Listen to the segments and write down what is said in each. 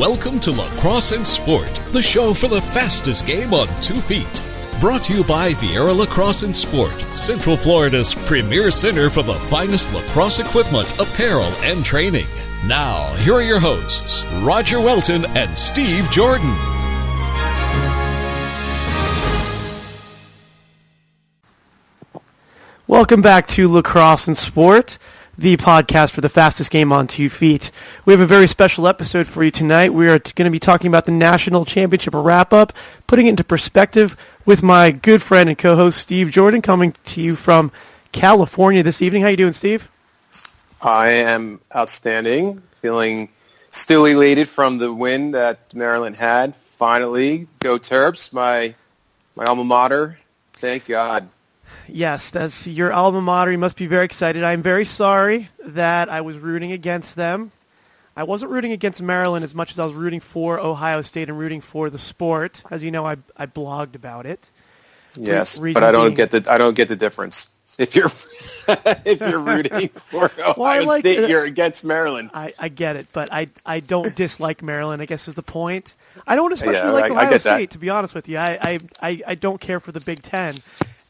Welcome to Lacrosse and Sport, the show for the fastest game on 2 feet. Brought to you by Vieira Lacrosse and Sport, Central Florida's premier center for the finest lacrosse equipment, apparel, and training. Now, here are your hosts, Roger Welton and Steve Jordan. Welcome back to Lacrosse and Sport, the podcast for the fastest game on 2 feet. We have a very special episode for you tonight. We are going to be talking about the national championship wrap-up, putting it into perspective with my good friend and co-host Steve Jordan, coming to you from California this evening. How you doing, Steve? I am outstanding, feeling still elated from the win that Maryland had. Finally, go Terps, my alma mater. Thank God. Yes, that's your alma mater. You must be very excited. I'm very sorry that I was rooting against them. I wasn't rooting against Maryland as much as I was rooting for Ohio State and rooting for the sport. As you know, I blogged about it. Yes, but I don't get the difference. If you're rooting for Ohio State, you're against Maryland. I get it, but I don't dislike Maryland, I guess is the point. I don't especially like Ohio State, that. To be honest with you. I don't care for the Big Ten.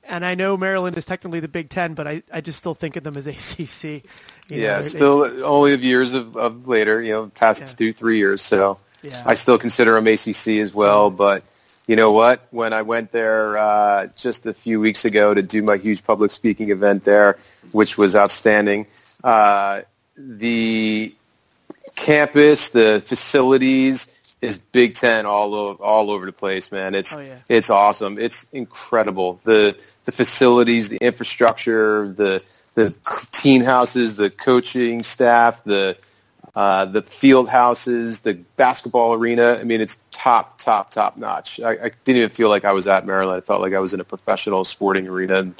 And I know Maryland is technically the Big Ten, but I just still think of them as ACC. You know, still only years of later, you know, past 2-3 years. So I still consider them ACC as well. But you know what? When I went there just a few weeks ago to do my huge public speaking event there, which was outstanding, the campus, the facilities is Big Ten all over the place, man. It's awesome. It's incredible. The facilities, the infrastructure, the team houses, the coaching staff, the field houses, the basketball arena. I mean, it's top notch. I didn't even feel like I was at Maryland. I felt like I was in a professional sporting arena,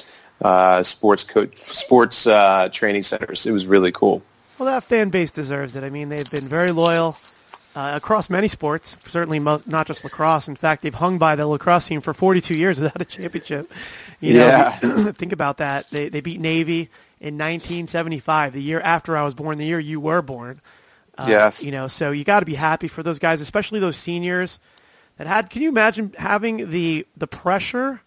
sports training centers. It was really cool. Well, that fan base deserves it. I mean, they've been very loyal. Across many sports, certainly not just lacrosse. In fact, they've hung by the lacrosse team for 42 years without a championship. You know, think about that. They beat Navy in 1975, the year after I was born, the year you were born. Yes. You know, so you got to be happy for those guys, especially those seniors that had. Can you imagine having the pressure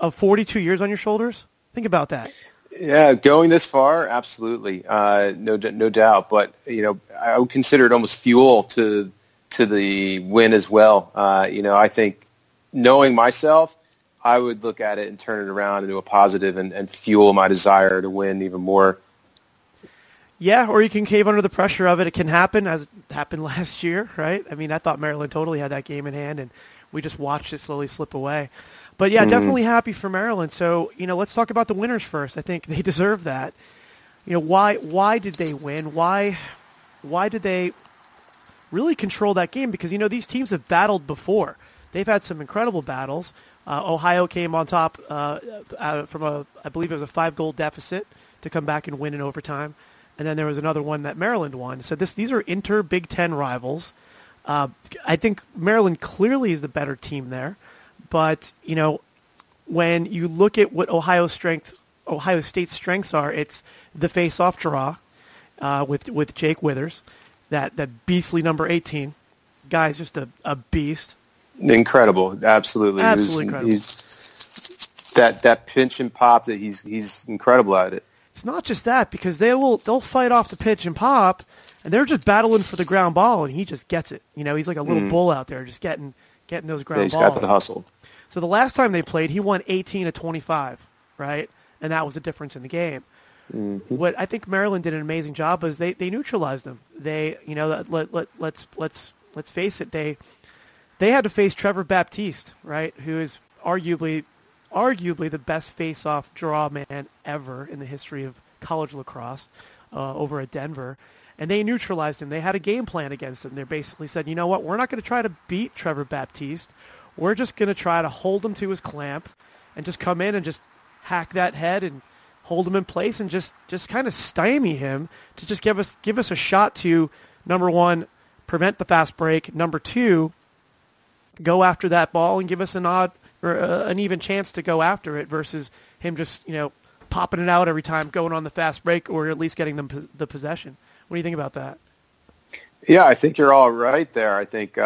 of 42 years on your shoulders? Think about that. Yeah, going this far, absolutely, no doubt. But you know, I would consider it almost fuel to the win as well. You know, I think knowing myself, I would look at it and turn it around into a positive and fuel my desire to win even more. Yeah, or you can cave under the pressure of it. It can happen, as it happened last year, right? I mean, I thought Maryland totally had that game in hand, and we just watched it slowly slip away. But, yeah, definitely happy for Maryland. So, you know, let's talk about the winners first. I think they deserve that. You know, why did they win? Why did they really control that game? Because, you know, these teams have battled before. They've had some incredible battles. Ohio came on top from I believe it was a 5-goal deficit to come back and win in overtime. And then there was another one that Maryland won. So these are inter-Big Ten rivals. I think Maryland clearly is the better team there. But, you know, when you look at what Ohio State's strengths are, it's the face-off draw with Jake Withers, that beastly number 18. Guy's just a beast. Incredible. Absolutely. Absolutely incredible. He's that pinch and pop that he's incredible at it. It's not just that, because they'll fight off the pitch and pop, and they're just battling for the ground ball, and he just gets it. You know, he's like a little bull out there just getting those ground balls. He's got the hustle. So the last time they played, he won 18-25, right? And that was the difference in the game. Mm-hmm. What I think Maryland did an amazing job was they neutralized them. They, you know, let's face it, they had to face Trevor Baptiste, right, who is arguably the best face-off draw man ever in the history of college lacrosse over at Denver. And they neutralized him. They had a game plan against him. They basically said, you know what, we're not going to try to beat Trevor Baptiste. We're just going to try to hold him to his clamp and just come in and just hack that head and hold him in place and just kind of stymie him to just give us a shot to, number one, prevent the fast break. Number two, go after that ball and give us an odd or an even chance to go after it versus him just, you know, popping it out every time, going on the fast break or at least getting them the possession. What do you think about that? Yeah, I think you're all right there. I think you've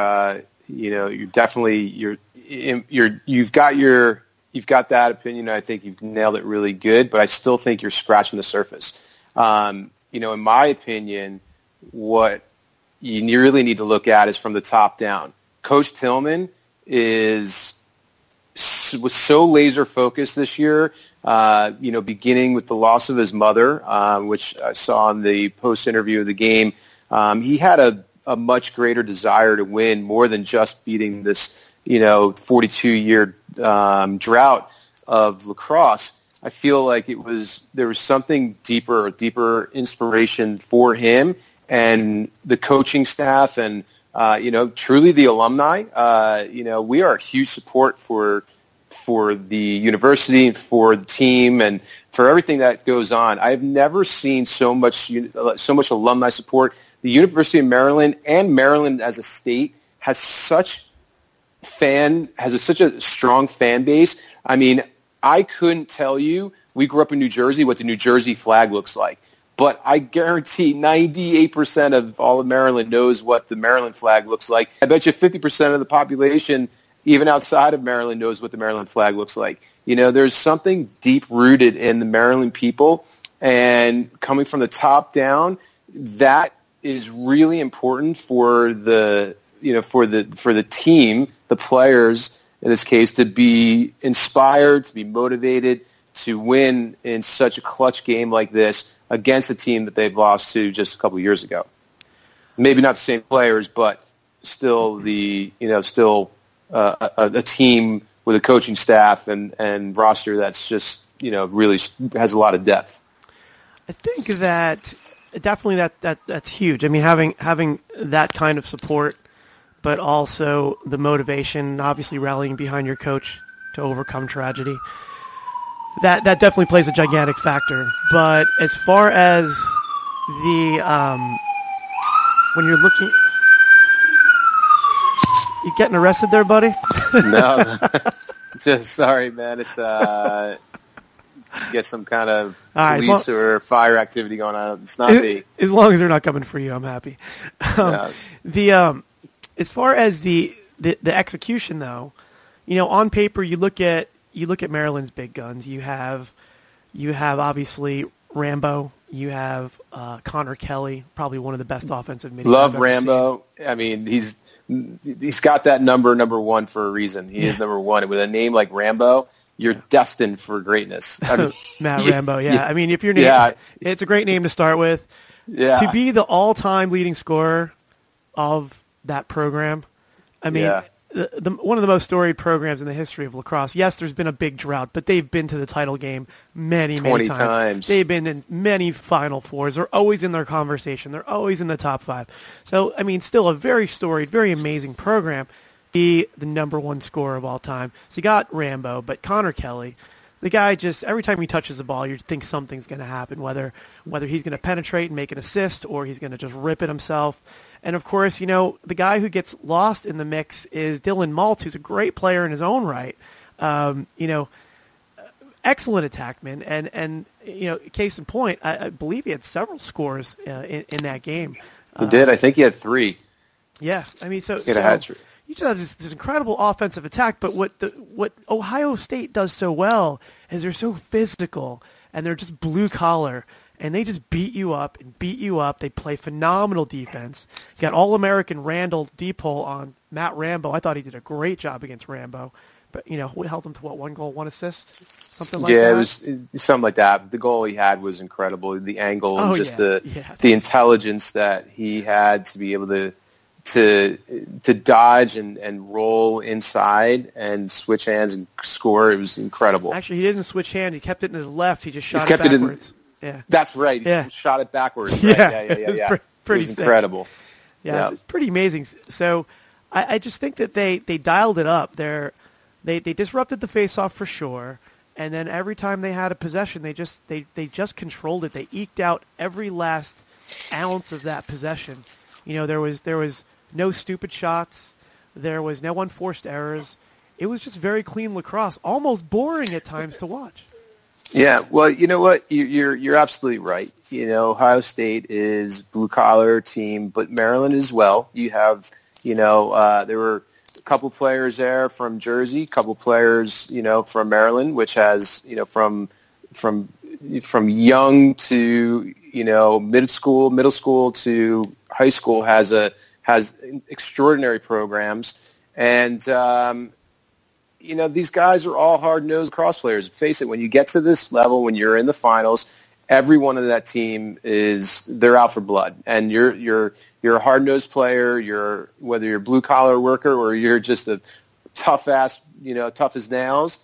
got that opinion. I think you've nailed it really good, but I still think you're scratching the surface. In my opinion, what you really need to look at is from the top down. Coach Tillman was so laser focused this year, beginning with the loss of his mother, which I saw in the post interview of the game. He had a much greater desire to win more than just beating this, 42-year drought of lacrosse. I feel like there was something deeper inspiration for him and the coaching staff and, truly the alumni. We are a huge support for the university and for the team and for everything that goes on. I've never seen so much alumni support. The University of Maryland and Maryland as a state has such a strong fan base. I mean, I couldn't tell you, we grew up in New Jersey, what the New Jersey flag looks like. But I guarantee 98% of all of Maryland knows what the Maryland flag looks like. I bet you 50% of the population, even outside of Maryland, knows what the Maryland flag looks like. There's something deep-rooted in the Maryland people. And coming from the top down, that is really important for the team, the players in this case, to be inspired, to be motivated, to win in such a clutch game like this against a team that they've lost to just a couple of years ago. Maybe not the same players, but still a team with a coaching staff and roster that's just, really has a lot of depth. I think that definitely that's huge. I mean, having that kind of support, but also the motivation, obviously rallying behind your coach to overcome tragedy. That definitely plays a gigantic factor. But as far as the when you're looking, you getting arrested there, buddy? No, just sorry, man. It's get some kind of police or fire activity going on. It's not me. As long as they're not coming for you, I'm happy. As far as the execution, though, on paper you look at Maryland's big guns. You have obviously Rambo. You have Connor Kelly, probably one of the best offensive midfielders. Love Rambo. Seen. I mean, he's got that number one for a reason. He is number one. With a name like Rambo, you're destined for greatness. I mean, Matt Rambo. Yeah. I mean, if your name, it's a great name to start with. Yeah. To be the all-time leading scorer of that program, I mean. Yeah. One of the most storied programs in the history of lacrosse. Yes, there's been a big drought, but they've been to the title game many times. They've been in many Final Fours. They're always in their conversation. They're always in the top five. So, I mean, still a very storied, very amazing program. The number one scorer of all time. So you got Rambo, but Connor Kelly, the guy just, every time he touches the ball, you think something's going to happen, whether he's going to penetrate and make an assist or he's going to just rip it himself. And, of course, the guy who gets lost in the mix is Dylan Maltz, who's a great player in his own right. Excellent attackman. And case in point, I believe he had several scores in that game. He did. I think he had three. Yeah. I mean, so you just have this incredible offensive attack. But what Ohio State does so well is they're so physical and they're just blue-collar. And they just beat you up. They play phenomenal defense. Got All-American Randall Depol on Matt Rambo. I thought he did a great job against Rambo. But, we held him to, what, one goal, one assist? Something like that? Yeah, it was something like that. The goal he had was incredible. The angle and the intelligence that he had to be able to dodge and roll inside and switch hands and score. It was incredible. Actually, he didn't switch hand. He kept it in his left. He just shot it backwards. Yeah, that's right. He shot it backwards. Right? Yeah. Pretty incredible. Yeah, it's pretty amazing. So, I just think that they dialed it up. They disrupted the faceoff for sure, and then every time they had a possession, they just controlled it. They eked out every last ounce of that possession. There was no stupid shots. There was no unforced errors. It was just very clean lacrosse, almost boring at times to watch. Yeah, well, you know what? You're absolutely right. You know, Ohio State is blue-collar team, but Maryland as well. You have, you know, there were a couple players there from Jersey, a couple players, you know, from Maryland, which has, you know, from young to, you know, middle school to high school has extraordinary programs. And, you know, these guys are all hard-nosed cross players. Face it, when you get to this level, when you're in the finals, every one of that team they're out for blood. And you're a hard-nosed player. Whether you're a blue-collar worker or you're just a tough-ass, you know, tough as nails,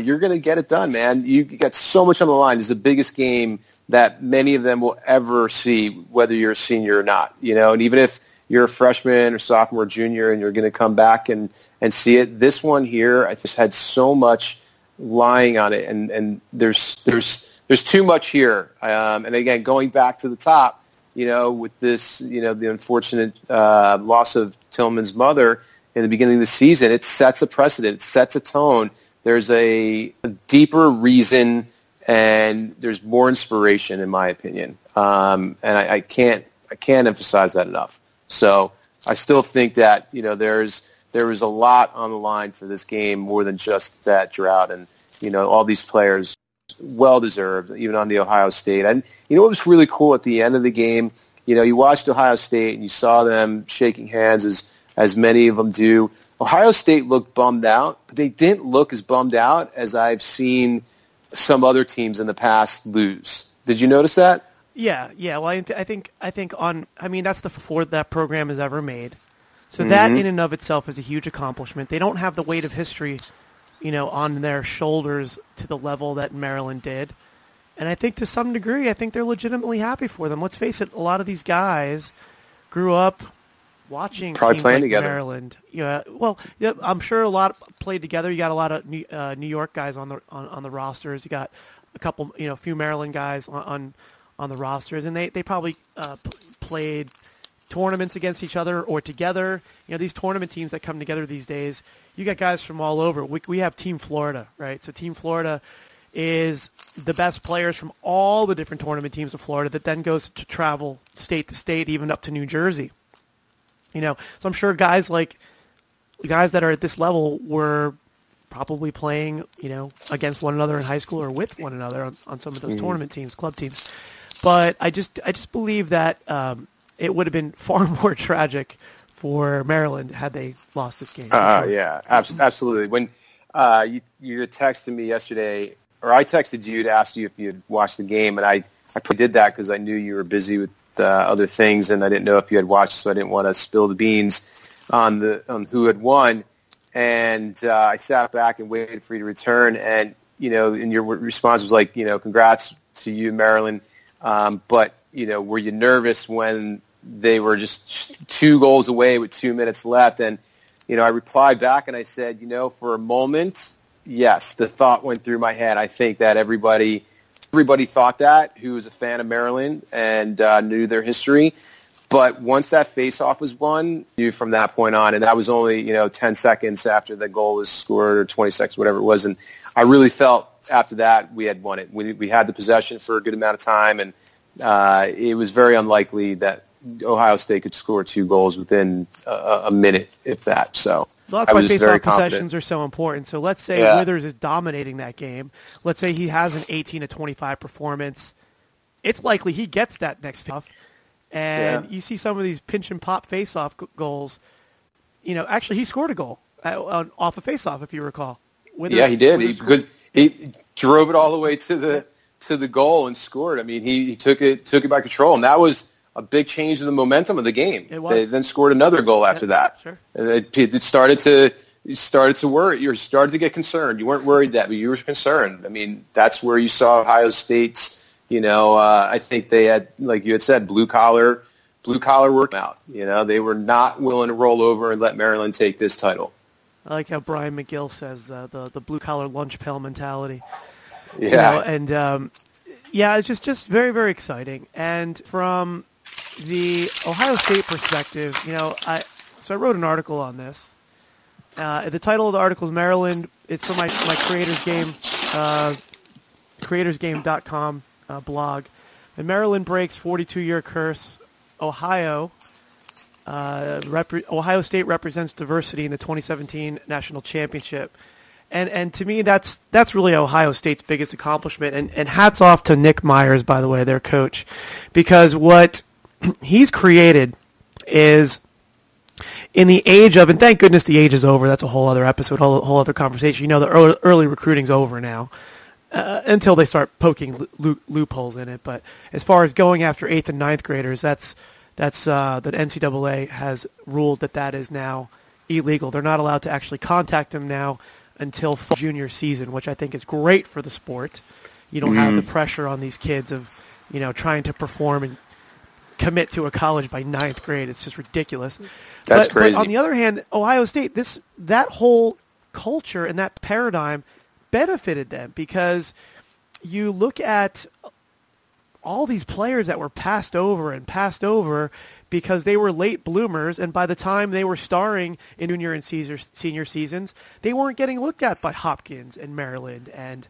you're going to get it done, man. You got so much on the line. It's the biggest game that many of them will ever see, whether you're a senior or not. You know, and even if you're a freshman or sophomore, junior, and you're going to come back and see it. This one here, I just had so much lying on it, and there's too much here. And again, going back to the top, you know, with this, you know, the unfortunate loss of Tillman's mother in the beginning of the season, it sets a precedent, it sets a tone. There's a deeper reason, and there's more inspiration, in my opinion. And I can't emphasize that enough. So I still think that, you know, there was a lot on the line for this game, more than just that drought. And, you know, all these players well-deserved, even on the Ohio State. And, you know, what was really cool at the end of the game, you know, you watched Ohio State and you saw them shaking hands as many of them do. Ohio State looked bummed out, but they didn't look as bummed out as I've seen some other teams in the past lose. Did you notice that? Yeah. Well, I think that's the fourth that program has ever made. So that in and of itself is a huge accomplishment. They don't have the weight of history, you know, on their shoulders to the level that Maryland did. And I think to some degree, I think they're legitimately happy for them. Let's face it, a lot of these guys grew up watching probably playing like together. Maryland. Yeah. Well, yeah, I'm sure a lot played together. You got a lot of New York guys on the rosters. You got a couple, you know, a few Maryland guys on the rosters, and they probably played tournaments against each other or together. You know, these tournament teams that come together these days, you got guys from all over. We have Team Florida, right? So Team Florida is the best players from all the different tournament teams of Florida that then goes to travel state to state, even up to New Jersey. You know, so I'm sure guys that are at this level were probably playing, you know, against one another in high school or with one another on some of those tournament teams, club teams. But I just believe that it would have been far more tragic for Maryland had they lost this game. Yeah, absolutely. When you texted me yesterday, or I texted you to ask you if you had watched the game, and I probably did that because I knew you were busy with other things, and I didn't know if you had watched, so I didn't want to spill the beans on who had won. And I sat back and waited for you to return, and, you know, and your response was like, you know, congrats to you, Maryland. But, you know, were you nervous when they were just 2 goals away with 2 minutes left? And, you know, I replied back and I said, you know, for a moment, yes, the thought went through my head. I think that everybody thought that who was a fan of Maryland and knew their history. But once that faceoff was won, you from that point on, and that was only, you know, 10 seconds after the goal was scored, or 20 seconds, whatever it was, and I really felt after that we had won it. We had the possession for a good amount of time, and it was very unlikely that Ohio State could score 2 goals within a minute, if that. So that's why faceoff possessions are so important. So let's say Withers is dominating that game. Let's say he has an 18-25 performance. It's likely he gets that next faceoff. And you see some of these pinch and pop face-off goals. You know, actually, he scored a goal off a face-off, if you recall. He did. He drove it all the way to the goal and scored. I mean, he took it by control, and that was a big change in the momentum of the game. It was. They then scored another goal after that. Sure. And it started to worry. You started to get concerned. You weren't worried that, but you were concerned. I mean, that's where you saw Ohio State's. You know, I think they had, like you had said, blue collar workout. You know, they were not willing to roll over and let Maryland take this title. I like how Brian McGill says the blue collar lunch pail mentality. Yeah, you know, and it's just very, very exciting. And from the Ohio State perspective, you know, I wrote an article on this. The title of the article is Maryland. It's for my creator's game. creatorsgame.com blog. And Maryland breaks 42-year curse. Ohio State represents diversity in the 2017 National Championship. And to me, that's really Ohio State's biggest accomplishment. And hats off to Nick Myers, by the way, their coach, because what he's created is in the age of, and thank goodness the age is over. That's a whole other episode, whole other conversation. You know, the early recruiting's over now until they start poking loopholes in it. But as far as going after 8th and 9th graders, that NCAA has ruled that is now illegal. They're not allowed to actually contact them now until junior season, which I think is great for the sport. You don't have the pressure on these kids of, you know, trying to perform and commit to a college by ninth grade. It's just ridiculous. That's crazy. But on the other hand, Ohio State, that whole culture and that paradigm benefited them, because you look at all these players that were passed over because they were late bloomers, and by the time they were starring in junior and senior seasons, they weren't getting looked at by Hopkins and Maryland and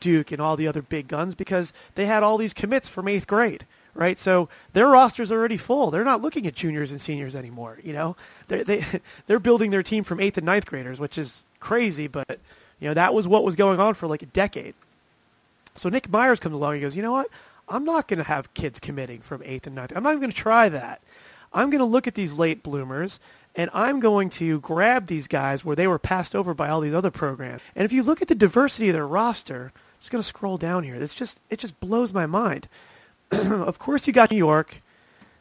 Duke and all the other big guns because they had all these commits from 8th grade, right? So their roster's already full. They're not looking at juniors and seniors anymore, you know? They're building their team from 8th and 9th graders, which is crazy, but you know, that was what was going on for like a decade. So Nick Myers comes along and goes, you know what? I'm not going to have kids committing from 8th and 9th. I'm not even going to try that. I'm going to look at these late bloomers, and I'm going to grab these guys where they were passed over by all these other programs. And if you look at the diversity of their roster, I'm just going to scroll down here. It just blows my mind. Of course, you got New York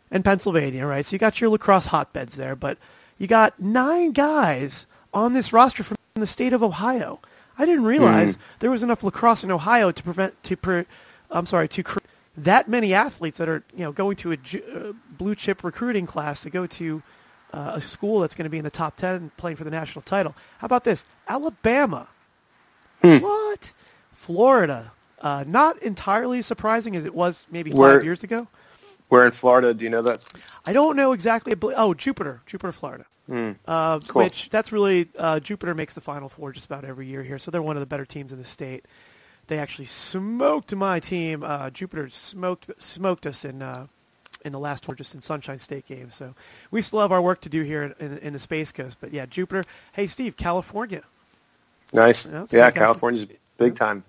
and Pennsylvania, right? So you got your lacrosse hotbeds there, but you got 9 guys on this roster from the state of Ohio. I didn't realize there was enough lacrosse in Ohio to create that many athletes that are, you know, going to a blue chip recruiting class to go to a school that's going to be in the top 10 playing for the national title. How about this? Alabama. What? Florida. Not entirely surprising as it was maybe 5 years ago. Where in Florida? Do you know that? I don't know exactly. Oh, Jupiter, Florida. Cool. Which that's really Jupiter makes the Final Four just about every year here. So they're one of the better teams in the state. They actually smoked my team. Jupiter smoked us in the last one, just in Sunshine State game. So we still have our work to do here in the Space Coast. But yeah, Jupiter. Hey, Steve, California. Nice. You know, yeah, California's big time.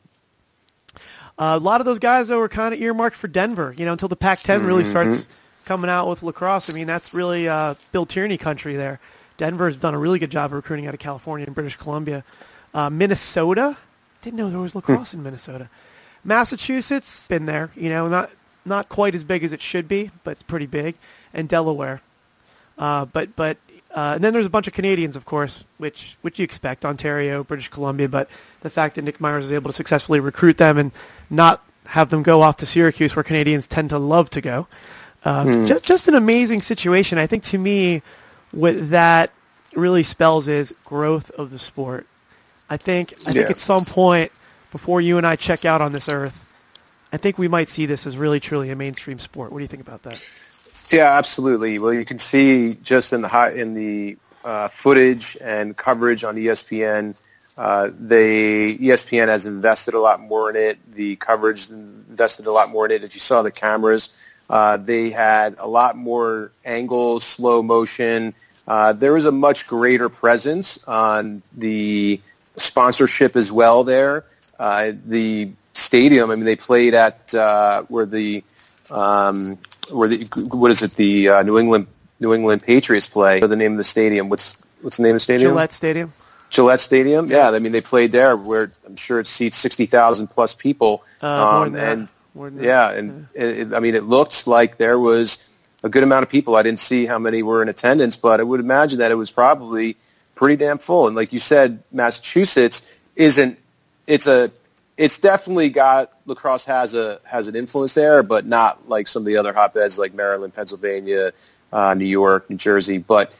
A lot of those guys though were kind of earmarked for Denver. You know, until the Pac-10 really starts coming out with lacrosse. I mean, that's really Bill Tierney country there. Denver's done a really good job of recruiting out of California and British Columbia, Minnesota. Didn't know there was lacrosse in Minnesota. Massachusetts, been there, you know, not quite as big as it should be, but it's pretty big. And Delaware, and then there's a bunch of Canadians, of course, which you expect, Ontario, British Columbia. But the fact that Nick Myers was able to successfully recruit them and not have them go off to Syracuse, where Canadians tend to love to go, just an amazing situation. I think to me, what that really spells is growth of the sport. I think at some point before you and I check out on this earth, I think we might see this as really, truly a mainstream sport. What do you think about that? Yeah, absolutely. Well, you can see just in the footage and coverage on ESPN, ESPN has invested a lot more in it. The coverage invested a lot more in it. If you saw the cameras, they had a lot more angles, slow motion. There was a much greater presence on the sponsorship as well there. The stadium, I mean, they played at New England Patriots play. The name of the stadium, what's the name of the stadium? Gillette Stadium. Yeah, I mean, they played there, where I'm sure it seats 60,000 plus people. I mean, it looked like there was a good amount of people. I didn't see how many were in attendance, but I would imagine that it was probably pretty damn full. And like you said, Massachusetts it's definitely got lacrosse has an influence there, but not like some of the other hotbeds like Maryland, Pennsylvania, New York, New Jersey. But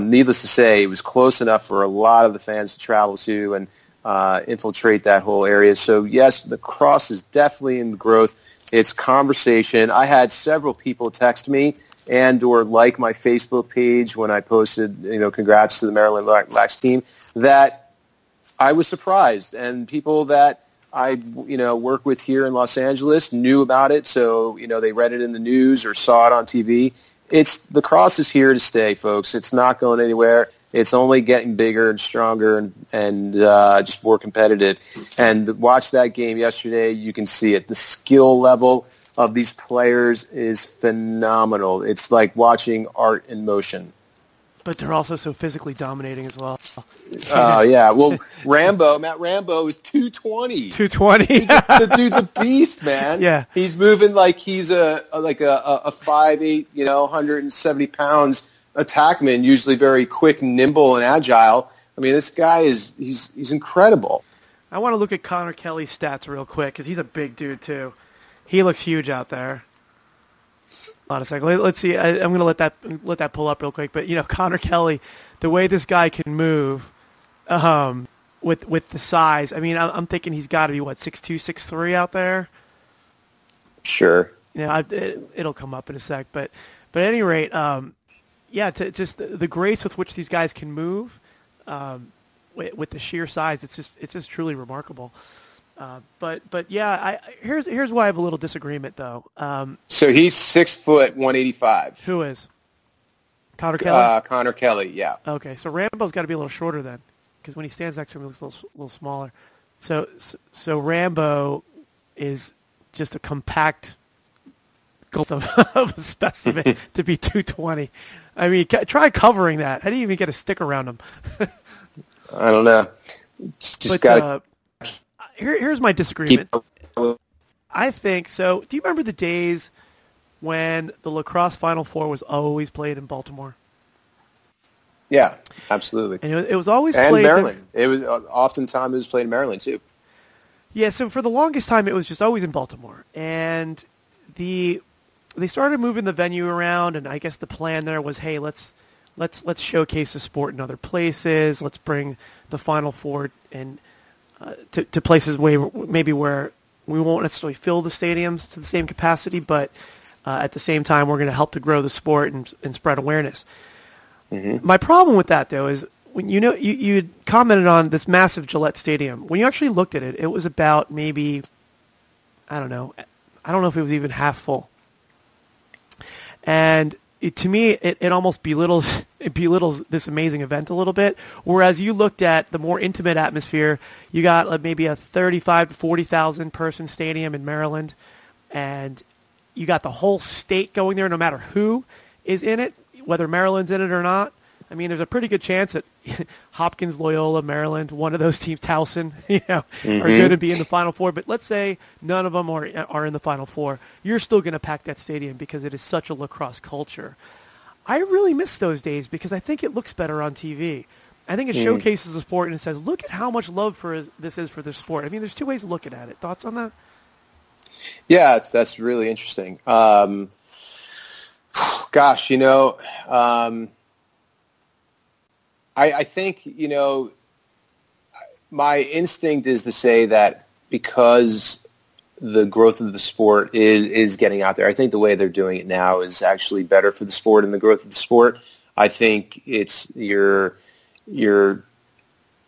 needless to say, it was close enough for a lot of the fans to travel to and infiltrate that whole area. So yes, lacrosse is definitely in growth. It's conversation. I had several people text me and or like my Facebook page when I posted, you know, congrats to the Maryland Lax team, that I was surprised. And people that I, work with here in Los Angeles, knew about it. So, they read it in the news or saw it on TV. Lacrosse is here to stay, folks. It's not going anywhere. It's only getting bigger and stronger and just more competitive. And watch that game yesterday. You can see it. The skill level of these players is phenomenal. It's like watching art in motion. But they're also so physically dominating as well. Oh, yeah. Well, Matt Rambo is 220. 220. The dude's a beast, man. Yeah. He's moving like he's a 5'8", 170 pounds attackman, usually very quick, nimble, and agile. I mean, this guy he's incredible. I want to look at Connor Kelly's stats real quick because he's a big dude, too. He looks huge out there. Hold on a second. Let's see. I'm going to let that pull up real quick. But Connor Kelly, the way this guy can move, with the size. I mean, I'm thinking he's got to be 6'2", 6'3" out there. Sure. It'll come up in a sec. But at any rate, just the grace with which these guys can move, with the sheer size, it's just truly remarkable. Here's why I have a little disagreement though. So he's 6'1", 185. Who is? Connor Kelly. Connor Kelly, yeah. Okay, so Rambo's got to be a little shorter then, because when he stands next to him, he looks a little smaller. So Rambo is just a compact gulp of a specimen to be 220. I mean, try covering that. How do you even get a stick around him? I don't know. Here's my disagreement. I think so. Do you remember the days when the lacrosse Final Four was always played in Baltimore? Yeah, absolutely. And it was always played in Maryland. It was oftentimes played in Maryland too. Yeah. So for the longest time, it was just always in Baltimore, and they started moving the venue around. And I guess the plan there was, hey, let's showcase the sport in other places. Let's bring the Final Four and to places where we won't necessarily fill the stadiums to the same capacity, but at the same time, we're going to help to grow the sport and spread awareness. Mm-hmm. My problem with that, though, is when you commented on this massive Gillette Stadium. When you actually looked at it, it was about maybe, I don't know if it was even half full. And to me, it almost belittles this amazing event a little bit. Whereas you looked at the more intimate atmosphere, you got maybe a 35,000 to 40,000 person stadium in Maryland, and you got the whole state going there, no matter who is in it, whether Maryland's in it or not. I mean, there's a pretty good chance that Hopkins, Loyola, Maryland, one of those teams, Towson, mm-hmm. are going to be in the Final Four. But let's say none of them are in the Final Four. You're still going to pack that stadium because it is such a lacrosse culture. I really miss those days because I think it looks better on TV. I think it showcases the sport and it says, look at how much love this is for this sport. I mean, there's two ways of looking at it. Thoughts on that? Yeah, that's really interesting. I think, my instinct is to say that because the growth of the sport is getting out there, I think the way they're doing it now is actually better for the sport and the growth of the sport. I think it's you're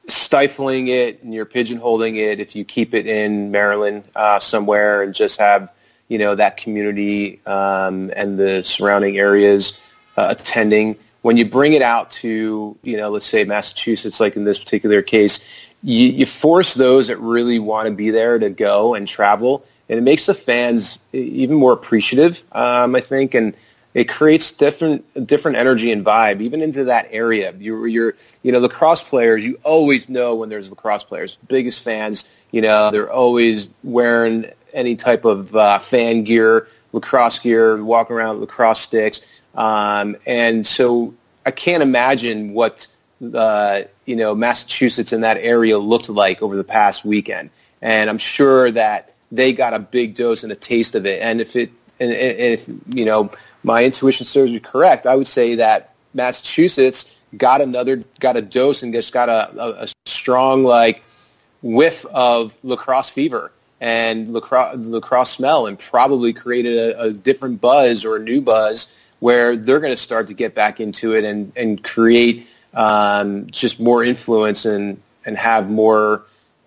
stifling it and you're pigeonholing it if you keep it in Maryland somewhere and just have, that community and the surrounding areas attending. When you bring it out to, let's say Massachusetts, like in this particular case, you force those that really want to be there to go and travel, and it makes the fans even more appreciative, I think, and it creates different energy and vibe even into that area. You're lacrosse players. You always know when there's lacrosse players, biggest fans. They're always wearing any type of fan gear, lacrosse gear, walking around with lacrosse sticks. And so I can't imagine what, Massachusetts and that area looked like over the past weekend. And I'm sure that they got a big dose and a taste of it. And if my intuition serves me correct, I would say that Massachusetts got a dose and just got a strong, whiff of lacrosse fever and lacrosse smell, and probably created a different buzz or a new buzz where they're going to start to get back into it and create just more influence and have more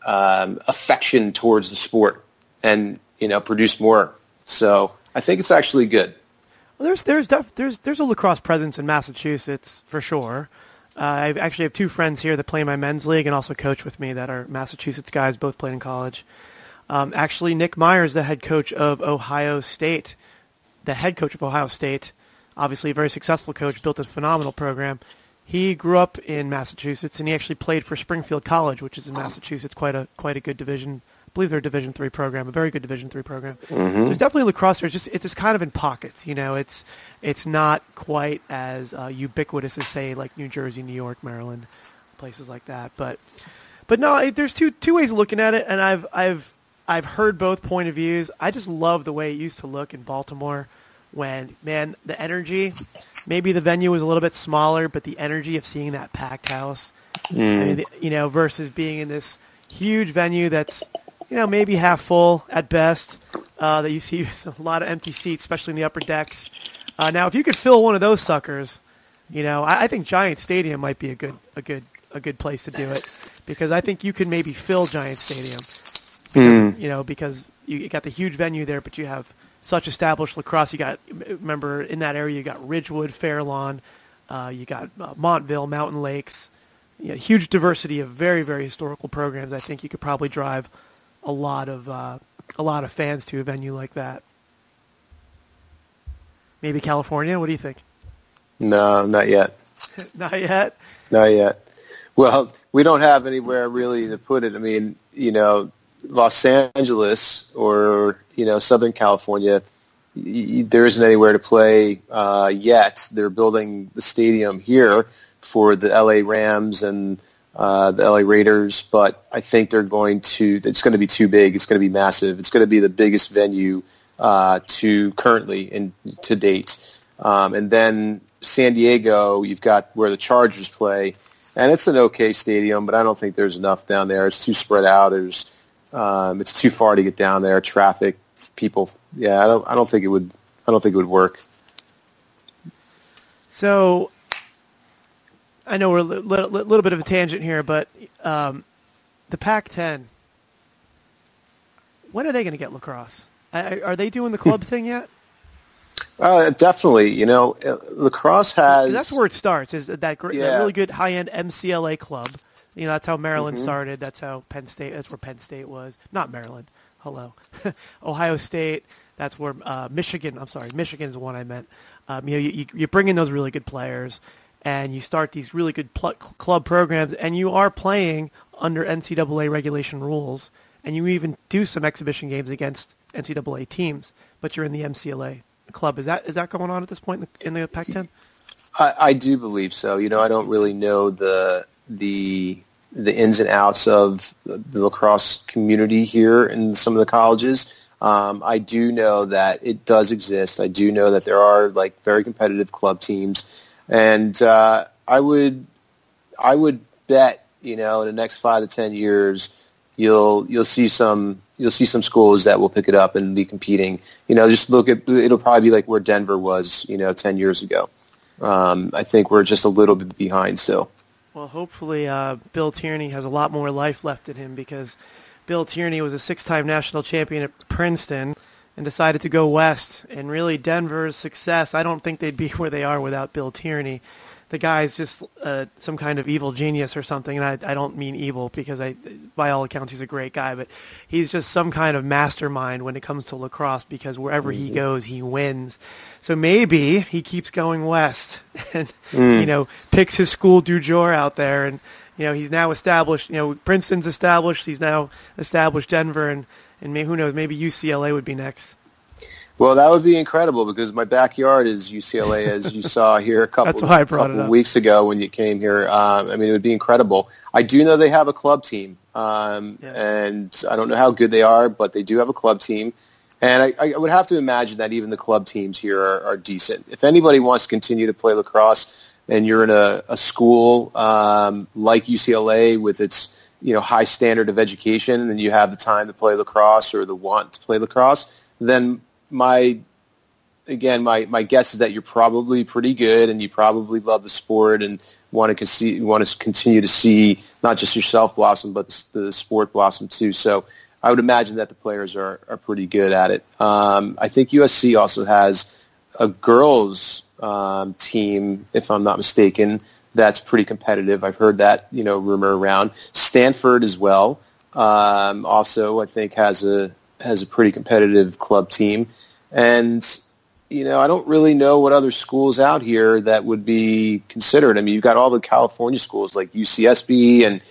affection towards the sport and, you know, produce more. So I think it's actually good. Well, there's a lacrosse presence in Massachusetts for sure. I actually have two friends here that play in my men's league and also coach with me that are Massachusetts guys, both played in college. Actually, Nick Myers, the head coach of Ohio State, obviously a very successful coach, built a phenomenal program. He grew up in Massachusetts, and he actually played for Springfield College, which is in Massachusetts, quite a good division. I believe they're a Division III program, a very good Division III program. Mm-hmm. There's definitely lacrosse there. It's just kind of in pockets, you know. It's not quite as ubiquitous as, say, like New Jersey, New York, Maryland, places like that. But no, there's two ways of looking at it, and I've heard both point of views. I just love the way it used to look in Baltimore. When, man, the energy, maybe the venue was a little bit smaller, but the energy of seeing that packed house, and, you know, versus being in this huge venue that's, you know, maybe half full at best, that you see a lot of empty seats, especially in the upper decks. Now, if you could fill one of those suckers, you know, I think Giant Stadium might be a good place to do it, because I think you could maybe fill Giant Stadium, you know, because you got the huge venue there, but you have such established lacrosse. You got, remember, in that area, you got Ridgewood, Fair Lawn, you got Montville, Mountain Lakes, you know, huge diversity of very, very historical programs. I think you could probably drive a lot of fans to a venue like that. Maybe California. What do you think? No, not yet. Not yet. Not yet. Well, we don't have anywhere really to put it. I mean, you know, Los Angeles or, you know, Southern California, there isn't anywhere to play yet. They're building the stadium here for the LA Rams and the LA Raiders, but I think it's going to be too big. It's going to be massive. It's going to be the biggest venue to date. And then San Diego, you've got where the Chargers play, and it's an okay stadium, but I don't think there's enough down there. It's too spread out. It's too far to get down there. Traffic, people. Yeah, I don't think it would work. So, I know we're a little bit of a tangent here, but the Pac-10. When are they going to get lacrosse? Are they doing the club thing yet? Definitely. You know, lacrosse has. That's where it starts. Is that great? Yeah. That really good high-end MCLA club. You know, that's how Maryland started. That's how that's where Penn State was. Not Maryland. Hello. Ohio State. That's where Michigan. I'm sorry. Michigan is the one I meant. You know, you bring in those really good players, and you start these really good club programs, and you are playing under NCAA regulation rules, and you even do some exhibition games against NCAA teams, but you're in the MCLA club. Is that going on at this point in the Pac-10? I do believe so. You know, I don't really know the ins and outs of the lacrosse community here in some of the colleges. I do know that it does exist. I do know that there are like very competitive club teams, and I would bet, you know, in the next 5 to 10 years, you'll see some schools that will pick it up and be competing. You know, just look at it'll probably be like where Denver was, you know, 10 years ago. I think we're just a little bit behind still. Well, hopefully Bill Tierney has a lot more life left in him, because Bill Tierney was a 6-time national champion at Princeton and decided to go west. And really, Denver's success, I don't think they'd be where they are without Bill Tierney. The guy's just some kind of evil genius or something, and I don't mean evil because by all accounts he's a great guy, but he's just some kind of mastermind when it comes to lacrosse, because wherever he goes, he wins. So maybe he keeps going west and, you know, picks his school du jour out there, and, you know, he's now established, you know, Princeton's established, he's now established Denver, and who knows, maybe UCLA would be next. Well, that would be incredible, because my backyard is UCLA, as you saw here a couple weeks ago when you came here. I mean, it would be incredible. I do know they have a club team, and I don't know how good they are, but they do have a club team. And I would have to imagine that even the club teams here are decent. If anybody wants to continue to play lacrosse and you're in a school like UCLA with its, you know, high standard of education, and you have the time to play lacrosse or the want to play lacrosse, then my again, my guess is that you're probably pretty good and you probably love the sport and want to continue to see not just yourself blossom, but the sport blossom too. So I would imagine that the players are pretty good at it. I think USC also has a girls team, if I'm not mistaken, that's pretty competitive. I've heard that, rumor around. Stanford as well. Also, I think has a pretty competitive club team. And, I don't really know what other schools out here that would be considered. I mean, you've got all the California schools like UCSB and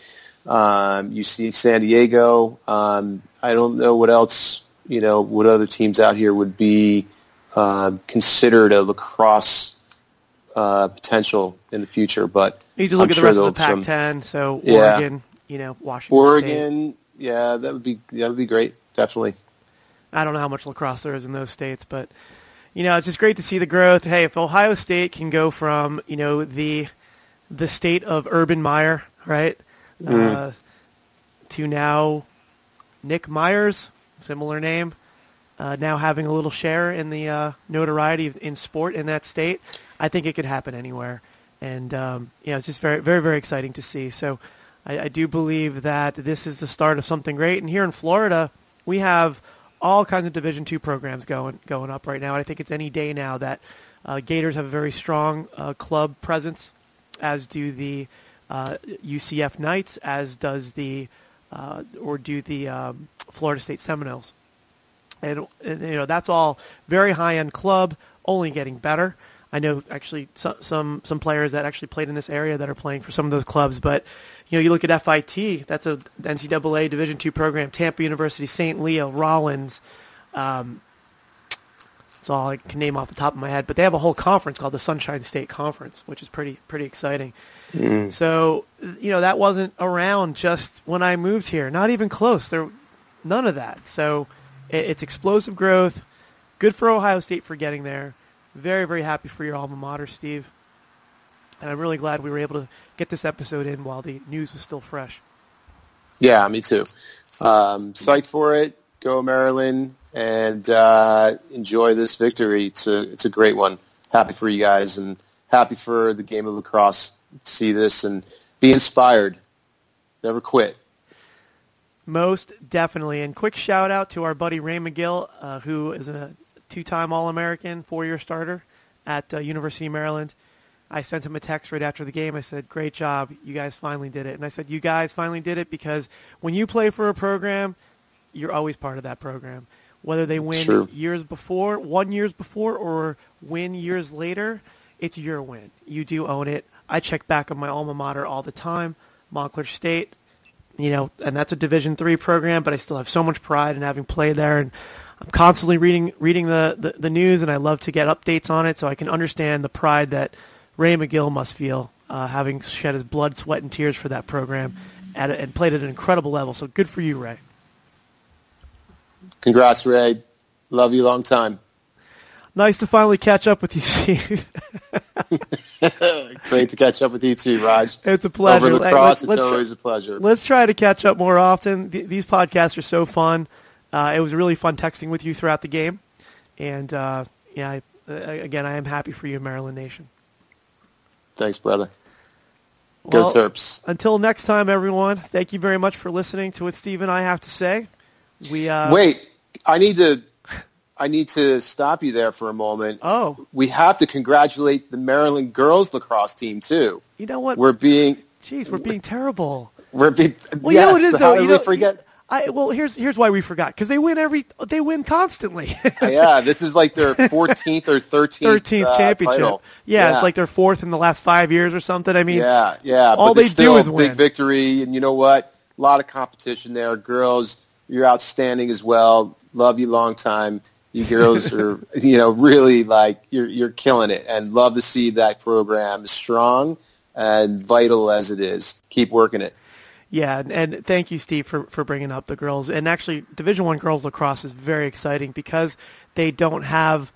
UC San Diego. I don't know what else, what other teams out here would be considered a lacrosse potential in the future. But you need to look at the rest of the Pac-10, so Oregon, Washington Oregon, State. Yeah, that would be great, definitely. I don't know how much lacrosse there is in those states, but, it's just great to see the growth. Hey, if Ohio State can go from, the state of Urban Meyer, right, to now Nick Myers, similar name, now having a little share in the notoriety in sport in that state, I think it could happen anywhere. And, it's just very, very, very exciting to see. So I do believe that this is the start of something great. And here in Florida, we have all kinds of Division II programs going up right now. And I think it's any day now that Gators have a very strong club presence, as do the UCF Knights, as does the Florida State Seminoles. And that's all very high-end club, only getting better. I know actually some players that actually played in this area that are playing for some of those clubs, but you look at FIT, that's a NCAA Division II program, Tampa University, St. Leo, Rollins, that's all I can name off the top of my head, but they have a whole conference called the Sunshine State Conference, which is pretty exciting. So, that wasn't around just when I moved here, not even close, there none of that. So it's explosive growth, good for Ohio State for getting there. Very, very happy for your alma mater, Steve. And I'm really glad we were able to get this episode in while the news was still fresh. Yeah, me too. Psyched for it. Go Maryland. And enjoy this victory. It's a great one. Happy for you guys and happy for the game of lacrosse. See this and be inspired. Never quit. Most definitely. And quick shout-out to our buddy Ray McGill, who is a two-time All-American, four-year starter at University of Maryland. I sent him a text right after the game. I said, great job. You guys finally did it. And I said, you guys finally did it because when you play for a program, you're always part of that program. Whether they win years before or win years later, it's your win. You do own it. I check back on my alma mater all the time, Montclair State, and that's a Division III program, but I still have so much pride in having played there, and I'm constantly reading the news, and I love to get updates on it so I can understand the pride that Ray McGill must feel having shed his blood, sweat, and tears for that program and played at an incredible level. So good for you, Ray. Congrats, Ray. Love you long time. Nice to finally catch up with you, Steve. Great to catch up with you too, Raj. It's a pleasure. Over lacrosse, it's always a pleasure. Let's try to catch up more often. These podcasts are so fun. It was really fun texting with you throughout the game. And, again, I am happy for you, Maryland Nation. Thanks, brother. Go well, Terps. Until next time, everyone, thank you very much for listening to what Steve and I have to say. We Wait, I need to stop you there for a moment. Oh. We have to congratulate the Maryland girls lacrosse team, too. You know what? We're being terrible. Well, yes, you know what it is, though. How did we forget? Here's why we forgot, because they win constantly. Yeah, this is like their 14th or 13th championship. Title. Yeah, it's like their fourth in the last 5 years or something. I mean, all but they still do is win. Big victory, and you know what? A lot of competition there. Girls, you're outstanding as well. Love you long time. You girls are, really like you're killing it, and love to see that program strong and vital as it is. Keep working it. Yeah, and thank you, Steve, for bringing up the girls. And actually, Division I girls lacrosse is very exciting because they don't have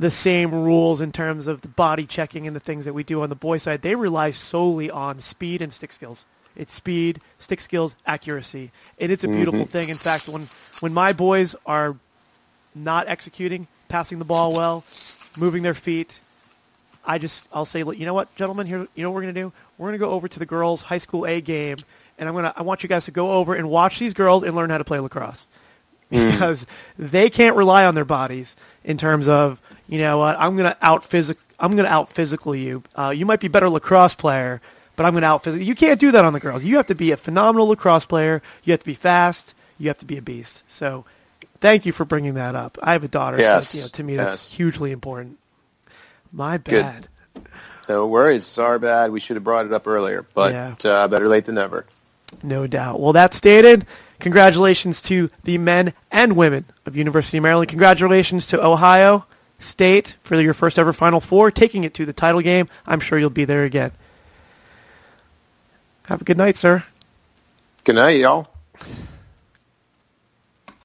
the same rules in terms of the body checking and the things that we do on the boys' side. They rely solely on speed and stick skills. It's speed, stick skills, accuracy. And it's a beautiful thing. In fact, when my boys are not executing, passing the ball well, moving their feet. I'll say, you know what, gentlemen, here, you know what we're going to do? We're going to go over to the girls' high school A game, and I want you guys to go over and watch these girls and learn how to play lacrosse. Because they can't rely on their bodies in terms of, you know what, I'm going to out-physical you. You might be a better lacrosse player, but I'm going to out-physical you. You can't do that on the girls. You have to be a phenomenal lacrosse player. You have to be fast. You have to be a beast. So thank you for bringing that up. I have a daughter. Yes. So, to me, that's hugely important. My bad. Good. No worries. It's our bad. We should have brought it up earlier, but better late than never. No doubt. Well, that stated, congratulations to the men and women of University of Maryland. Congratulations to Ohio State for your first ever Final Four, taking it to the title game. I'm sure you'll be there again. Have a good night, sir. Good night, y'all.